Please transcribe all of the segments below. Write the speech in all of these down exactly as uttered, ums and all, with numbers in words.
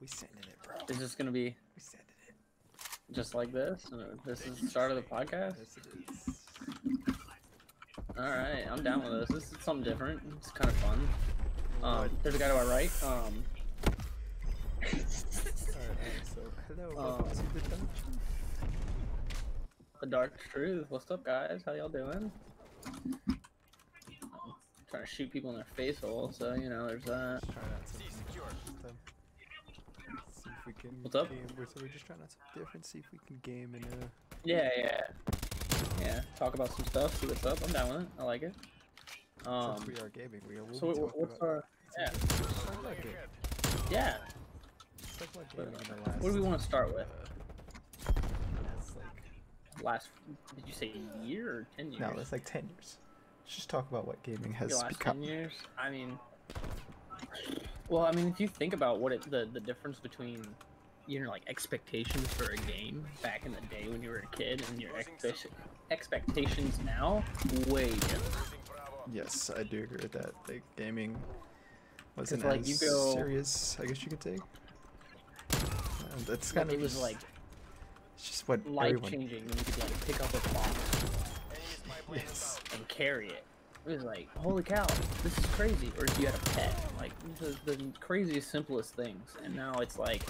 We sending it, bro. Is this gonna be? We sending it. Just like this? This is the start of the podcast? Alright, I'm down with this. This is something different. It's kind of fun. Um, there's a guy to my right. Um, Alright, so hello, welcome um, to the Dark Truth. The Dark Truth. What's up, guys? How y'all doing? I'm trying to shoot people in their face hole, so, you know, there's that. See if we can What's up? Game. We're, so we're just trying out something different, see if we can game in a... Yeah, yeah. Yeah, talk about some stuff, see what's up. I'm down with it. I like it. Um, Since we are gaming, we will so be talking what's about... our... Yeah. Like yeah. Like what, but, last what do we want to start with? Uh, that's like... Last... Did you say a year or ten years? No, that's like ten years. Let's just talk about what gaming has last become. ten years? I mean... Well, I mean, if you think about what it, the the difference between, you know, like expectations for a game back in the day when you were a kid and your expe expectations now, way different. Yes, I do agree with that. Like gaming wasn't like as you go... serious, I guess you could say. Um, that's kind like of it was just, like it's just what life changing everyone... when you could like pick up a box yes. and carry it. It was like, holy cow, this is crazy. Or if you had a pet, like the, the craziest, simplest things. And now it's like,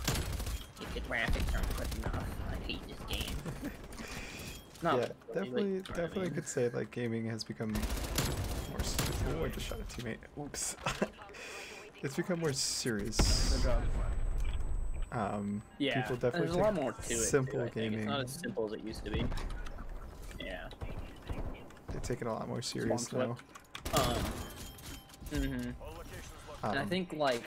if the graphics aren't good enough, I hate this game. Not yeah, definitely, like, definitely I mean. could say like gaming has become more. Oh, I just shot a teammate. Oops. It's become more serious. Um, yeah, people definitely there's a lot more to it. Simple too, gaming. It's not as simple as it used to be. Yeah. They take it a lot more serious now. Um, mm-hmm. um, and I think like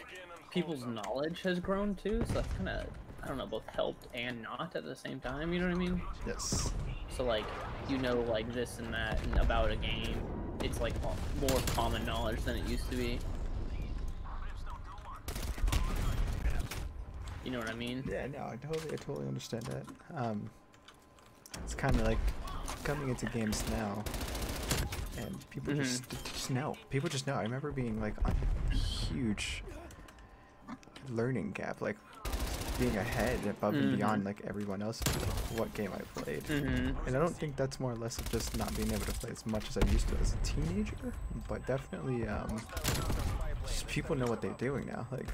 people's knowledge has grown too, so that's kind of I don't know, both helped and not at the same time. You know what I mean? Yes. So like you know like this and that and about a game, it's like more common knowledge than it used to be. You know what I mean? Yeah. No, I totally, I totally understand that. Um, it's kind of like coming into games now. And people mm-hmm. just, just know. People just know. I remember being like on a huge learning gap, like being ahead above mm-hmm. and beyond like everyone else of what game I played. Mm-hmm. And I don't think that's more or less of just not being able to play as much as I used to as a teenager, but definitely um, just people know what they're doing now. Like,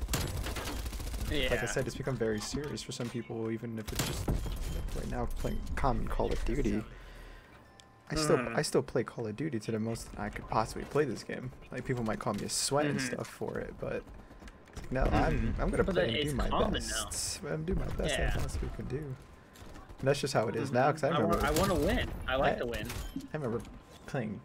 yeah. like I said, it's become very serious for some people, even if it's just right now playing common Call of Duty. I still mm. I still play Call of Duty to the most I could possibly play this game. Like people might call me a sweat mm-hmm. and stuff for it, but no, mm-hmm. I'm I'm gonna but play and do my best. Now. I'm doing my best. Yeah. That's what we can do. And that's just how it is mm-hmm. now. Cause I remember I want to win. I like I, to win. I remember playing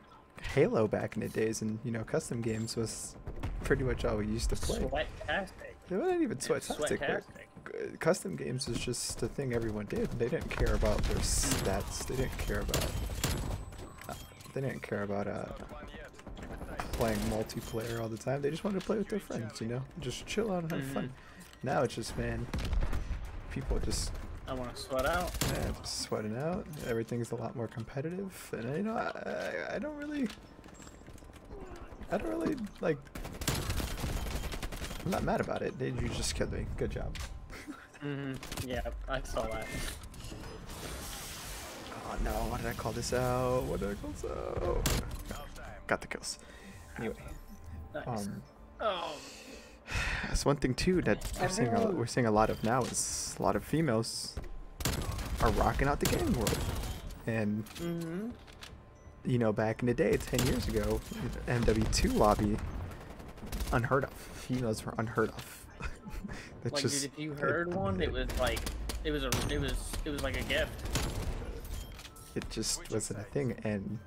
Halo back in the days, and you know, custom games was pretty much all we used to play. Sweat-tastic. It wasn't even sweat-tastic. Sweat-tastic. Custom games was just a thing everyone did. They didn't care about their stats. They didn't care about. They didn't care about uh, playing multiplayer all the time. They just wanted to play with their friends, you know? Just chill out and have mm-hmm. fun. Now it's just, man, people just... I want to sweat out. Yeah, just sweating out. Everything's a lot more competitive. And, you know, I, I, I don't really... I don't really, like... I'm not mad about it. They, you just killed me. Good job. mm-hmm. Yeah, I saw that. Oh no, why did I call this out? What did I call this out? Oh, got the kills. Anyway. Nice. Um, oh. That's one thing too that we're seeing, a, we're seeing a lot of now is a lot of females are rocking out the gaming world. And, mm-hmm. you know, back in the day, ten years ago, M W two lobby, unheard of. Females were unheard of. That's like, just, dude, if you heard it, one, it was like, it was a, it was, it was like a gift. It just wasn't a thing, and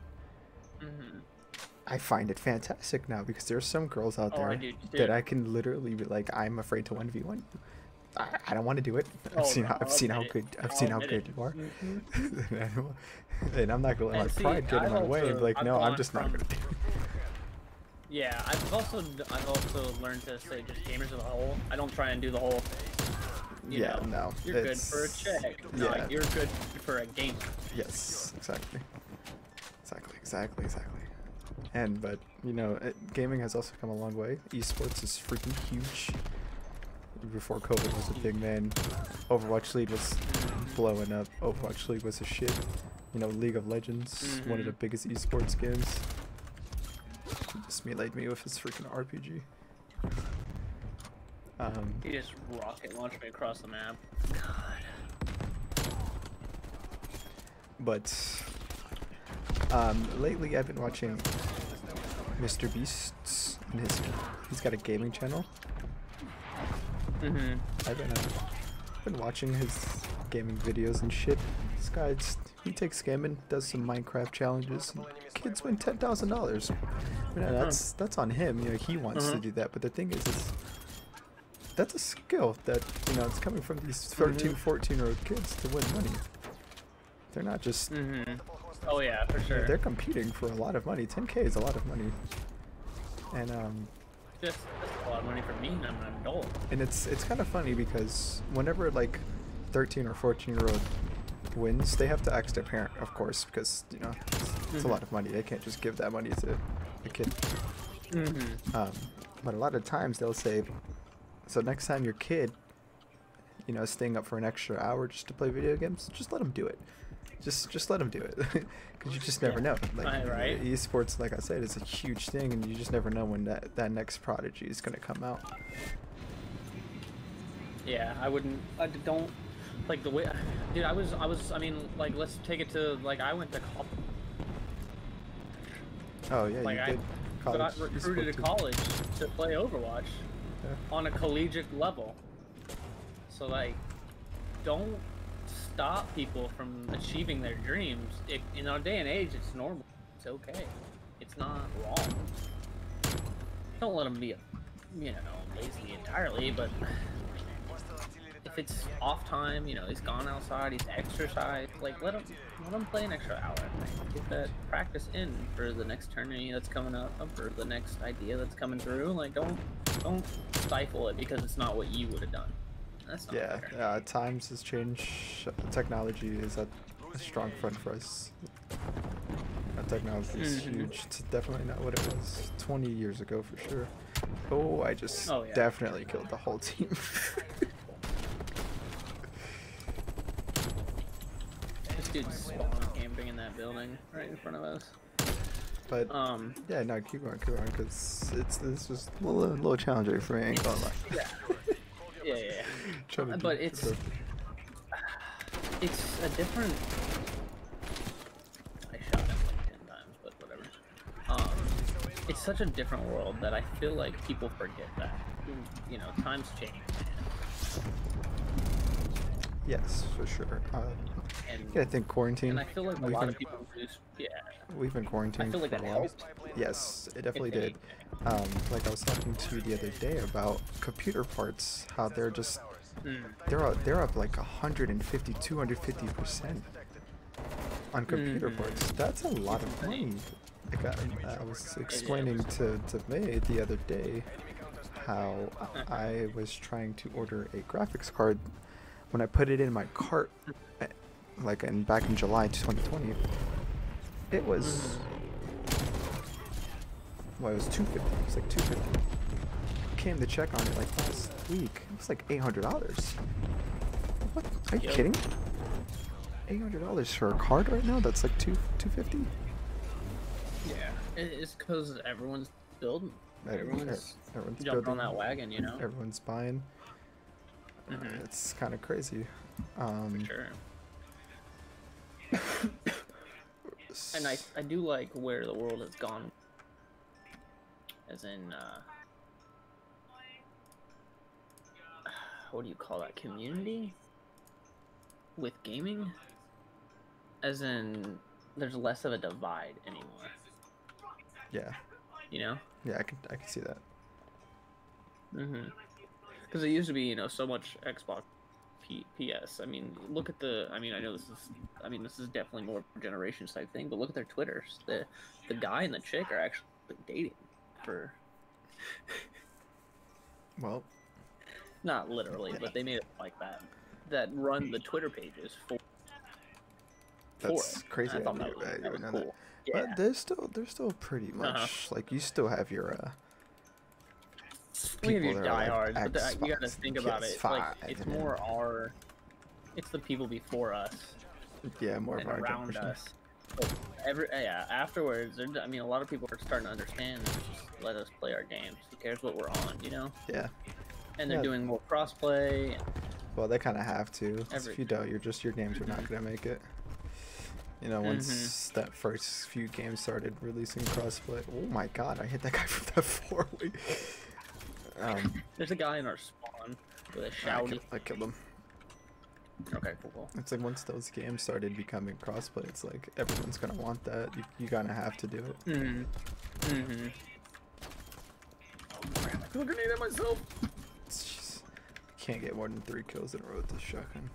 mm-hmm. I find it fantastic now because there's some girls out oh, there I do, that I can literally be like, I'm afraid to one v one. I, I don't want to do it. I've oh, seen no, how, I've I'll seen how it. good I've I'll seen how good it. you are, mm-hmm. and I'm not gonna let my pride get in my way. Like I've no, I'm just from, not gonna do it. Yeah, I've also I've also learned to say just gamers as a whole. I don't try and do the whole. You yeah, know, no. You're good for a check. No, yeah. Like you're good for a game. Yes, exactly. Exactly, exactly, exactly. And, but, you know, it, gaming has also come a long way. Esports is freaking huge. before COVID was a thing, man, Overwatch League was blowing up. Overwatch League was a shit. You know, League of Legends, mm-hmm. one of the biggest esports games. He just melee'd me with his freaking R P G. Um, he just rocket launched me across the map. God. But um, lately I've been watching MrBeast. His, he's got a gaming channel. Mm-hmm. I've been, uh, been watching his gaming videos and shit. This guy, he takes scamming, does some Minecraft challenges, and kids win ten thousand dollars. You know, that's that's on him. You know, he wants mm-hmm. to do that. But the thing is, is, that's a skill that you know it's coming from these thirteen, fourteen-year-old kids to win money. They're not just. Mm-hmm. Oh yeah, for sure. You know, they're competing for a lot of money. ten K is a lot of money. And um. That's, that's a lot of money for me, and I'm an adult. And it's it's kind of funny because whenever like thirteen or fourteen year old wins, they have to ask their parent, of course, because you know it's, mm-hmm. it's a lot of money. They can't just give that money to a kid. Mm-hmm. Um, but a lot of times they'll say, so next time your kid, you know, is staying up for an extra hour just to play video games, just let them do it. Just just let them do it, because you just never know. Like, right. Esports, like I said, is a huge thing, and you just never know when that, that next prodigy is going to come out. Yeah, I wouldn't, I don't, like the way, dude, I was, I was, I mean, like, let's take it to, like, I went to college. Oh, yeah, like, you I did college. Got recruited to college to play Overwatch yeah. on a collegiate level. So, like, don't stop people from achieving their dreams. It, in our day and age, it's normal. It's okay. It's not wrong. Don't let them be, a, you know, lazy entirely, but if it's off time, you know, he's gone outside, he's exercised, like, let him, let him play an extra hour. Like, get that practice in for the next tournament that's coming up, or the next idea that's coming through. Like, don't, don't stifle it because it's not what you would have done. That's not yeah, fair. Uh, times has changed. Technology is a, a strong front for us. Our technology is mm-hmm. huge. It's definitely not what it was twenty years ago for sure. Oh, I just oh, yeah. definitely killed the whole team. This dude's spawn camping in that building right in front of us. But um, yeah, no, keep going, keep going, because it's this was a little, little challenging for me. Ain't gonna lie. Yeah. Yeah, yeah, yeah. But it's stuff. It's a different. I shot him like ten times, but whatever. Um, it's such a different world that I feel like people forget that. You know, times change. Yes, for sure. Uh, and, yeah, I think quarantine. And I feel like a lot been, of people lose. Yeah. We've been quarantined. I feel like for that helped. Yes, it definitely did. Um, like I was talking to you the other day about computer parts, how they're just mm. they're up, they're up like one hundred fifty, two hundred fifty percent on computer mm. parts. That's a lot of money. Like I, I was explaining to to May the other day how I was trying to order a graphics card. When I put it in my cart, like in back in July twenty twenty, it was well, it was two fifty. It was like two fifty. Came to check on it like last week. It was like eight hundred dollars. What? Are you yep. kidding? eight hundred dollars for a card right now? That's like two two fifty. Yeah, it's because everyone's building. Everyone, everyone's, everyone's jumping building. on that wagon, you know. Everyone's buying. Mm-hmm. It's kind of crazy. Um, sure. And I, I do like where the world has gone. As in, uh, what do you call that? Community? With gaming? As in, there's less of a divide anymore. Yeah. You know? Yeah, I can, I can see that. Mm-hmm. Because it used to be, you know, so much Xbox, P PS. I mean, look at the. I mean, I know this is. I mean, this is definitely more generations type thing. But look at their Twitters. The the guy and the chick are actually dating for. Well. Not literally, yeah. but they made it like that. That run the Twitter pages for. That's for crazy. I thought that was, that was cool. That. Yeah. But they're still they're still pretty much uh-huh. like you still have your. Uh, People you die hard, like, but the, you gotta think about P S five, it. Like, it's more our, it's the people before us. Yeah, more of our around generation. Us. But every yeah, afterwards, I mean, a lot of people are starting to understand. Just let us play our games. Who cares what we're on, you know? Yeah. And they're yeah. doing more crossplay. Well, they kind of have to. Every... If you don't, you're just your games are not gonna make it. You know, once mm-hmm. that first few games started releasing crossplay. Oh my God, I hit that guy from that four way. Um, There's a guy in our spawn with a shouty. I killed, I killed him. Okay, cool, cool. It's like once those games started becoming crossplay, it's like everyone's gonna want that. You, you gotta have to do it. Mhm. Mhm. Oh crap! I threw a grenade at myself. It's just, can't get more than three kills in a row with this shotgun.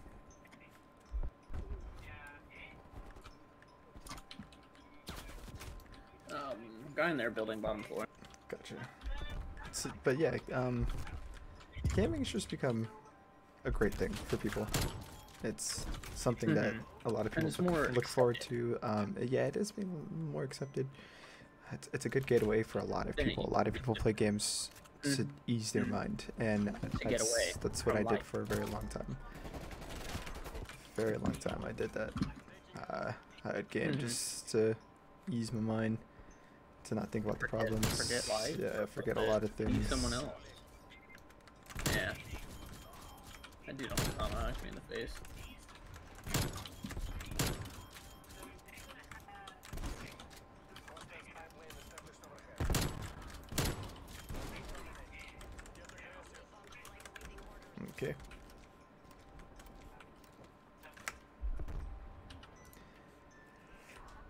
Um, guy in there building bottom floor. Gotcha. So, but yeah, um, gaming's just become a great thing for people. It's something mm-hmm. that a lot of people look, look forward to. Um, yeah, it is being more accepted. It's, it's a good gateway for a lot of people. A lot of people play games mm-hmm. to ease their mind, and that's, that's what I did for a very long time. Very long time I did that. Uh, I would game mm-hmm. just to ease my mind. To not think about forget, the problems. Forget life. Yeah, forget a lot of things. Be someone else. Yeah. That dude almost knocked me in the face. Okay.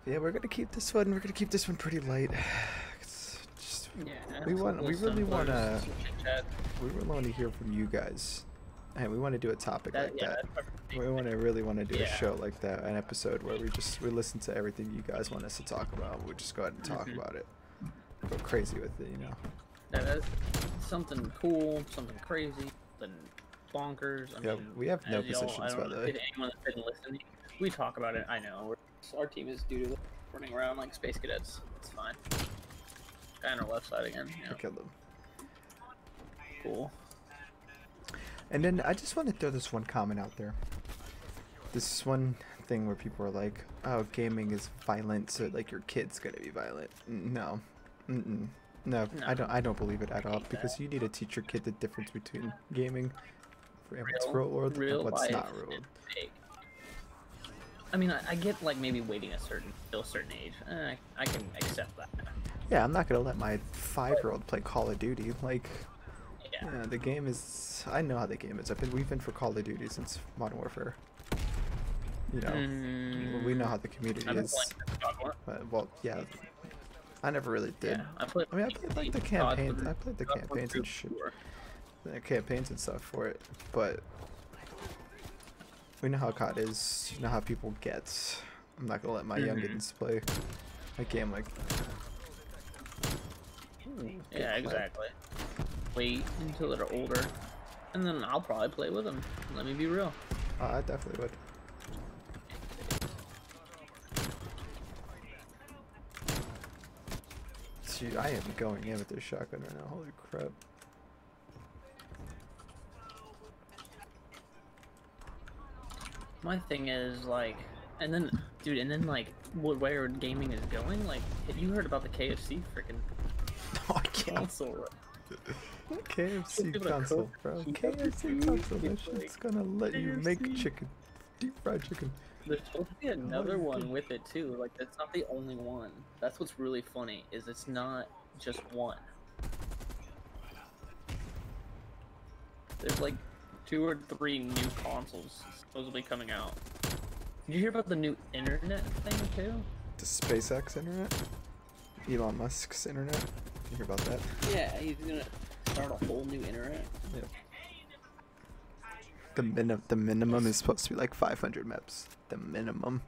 Yeah, we're gonna keep this one. We're gonna keep this one pretty light. It's just, yeah, we want, we really want to, we really want to hear from you guys, and we want to do a topic that, like yeah, that. We want to really want to do yeah. a show like that, an episode where we just we listen to everything you guys want us to talk about. We just go ahead and talk mm-hmm. about it, go crazy with it, you know. Yeah, that's something cool, something crazy, something bonkers. I yeah, mean, we have no positions by the way. Did anyone that's been listening? We talk about it. I know. We're Our team is due to running around like space cadets. It's fine. Guy on our left side again. Yeah. I killed him. Cool. And then I just want to throw this one comment out there. This one thing where people are like, "Oh, gaming is violent, so like your kid's gonna be violent." No, mm-mm. no, no, I don't. I don't believe it at all because that. You need to teach your kid the difference between gaming, and what's real world and what's not real world. I mean, I, I get like maybe waiting a certain, till a certain age. Eh, I can accept that. Yeah, I'm not gonna let my five-year-old play Call of Duty. Like, yeah. yeah, the game is. I know how the game is. I've been. We've been for Call of Duty since Modern Warfare. You know, mm, we know how the community I've is. But, well, yeah, I never really did. Yeah, I, played I mean, I played like the campaigns. I played the campaigns and shit. The campaigns and stuff for it, but. We know how C O D is, you know how people get. I'm not gonna let my mm-hmm. youngins play a game like that. Yeah, exactly. Wait until they're older, and then I'll probably play with them. Let me be real. Uh, I definitely would. Dude, I am going in with this shotgun right now, holy crap. My thing is like, and then, dude, and then like, what, where gaming is going? Like, have you heard about the K F C freaking oh, console? K F C console, bro. K F C console. That shit's gonna let you make chicken, deep fried chicken. There's supposed to be another one with it too. Like, that's not the only one. That's what's really funny is it's not just one. There's like. Two or three new consoles supposedly coming out. Did you hear about the new internet thing too? The SpaceX internet? Elon Musk's internet? Did you hear about that? Yeah, he's gonna start a whole new internet. Yeah. The min the minimum is supposed to be like five hundred meps. The minimum.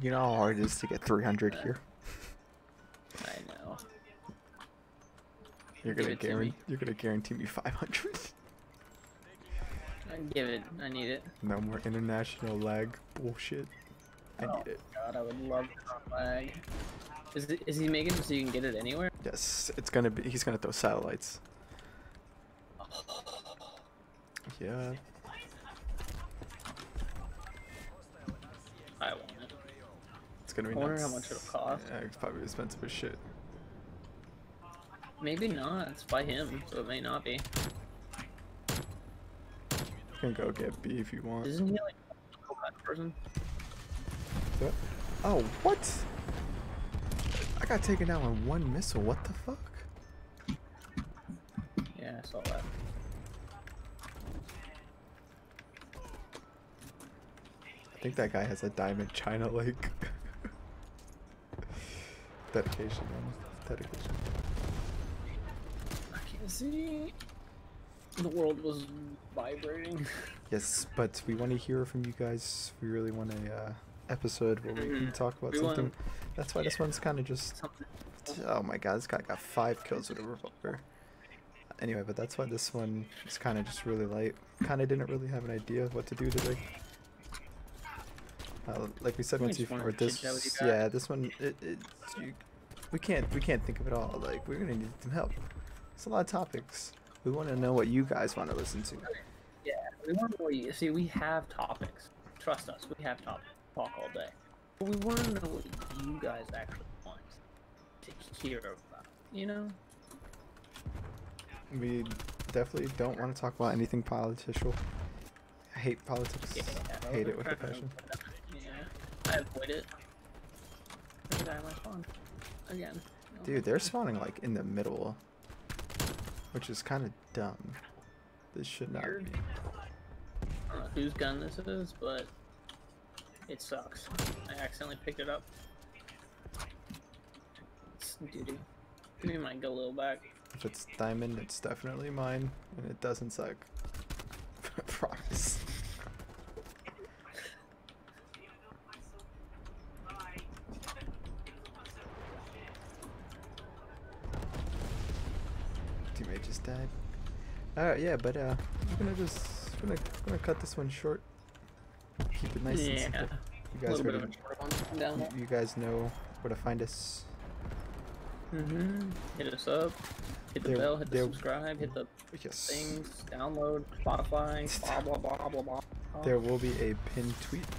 You know how hard it is to get three hundred here. I know. You're gonna guarantee you're gonna guarantee me five hundred. I give it. I need it. No more international lag bullshit. I oh need it. God, I would love lag. Is it, is he making it so you can get it anywhere? Yes, it's gonna be. He's gonna throw satellites. Yeah. I want it. It's gonna be nuts. I wonder how much it'll cost. Yeah, it's probably expensive as shit. Maybe not. It's by him, so it may not be. You can go get B if you want. Isn't he like a person? What? Oh, what? I got taken down on one missile. What the fuck? Yeah, I saw that. I think that guy has a diamond China like dedication. Dedication. I can't see. The world was vibrating. Yes, but we want to hear from you guys. We really want a uh, episode where we mm-hmm. can talk about we something. Want... That's why yeah. this one's kind of just. Something. Oh my God, this guy got five kills with a revolver. Anyway, but that's why this one is kind of just really light. Kind of didn't really have an idea of what to do today. Uh, like we said, once you or this, yeah, this one, it, it, you, we can't, we can't think of it all. Like we're gonna need some help. It's a lot of topics. We want to know what you guys want to listen to. Yeah, we want to know you see. We have topics. Trust us, we have topics. Talk all day. But we want to know what you guys actually want to hear about. You know. We definitely don't want to talk about anything political. I hate politics. Yeah, I hate it with a passion. Yeah, I avoid it. There's a guy in my spawn. Again. No. Dude, they're spawning like in the middle. Which is kind of dumb. This should not be. I don't know whose gun this is, but it sucks. I accidentally picked it up. It's duty. Give me my Galil back. If it's diamond, it's definitely mine, and it doesn't suck. I promise. Teammate just died. Alright, yeah, but uh, I'm gonna just I'm gonna, I'm gonna cut this one short. Keep it nice yeah. and simple. You guys, ready? One, you, you guys know where to find us. Mm-hmm. Hit us up. Hit the there, bell. Hit the there, subscribe. Hit the yes. things. Download. Spotify. Blah blah blah blah blah. There will be a pinned tweet.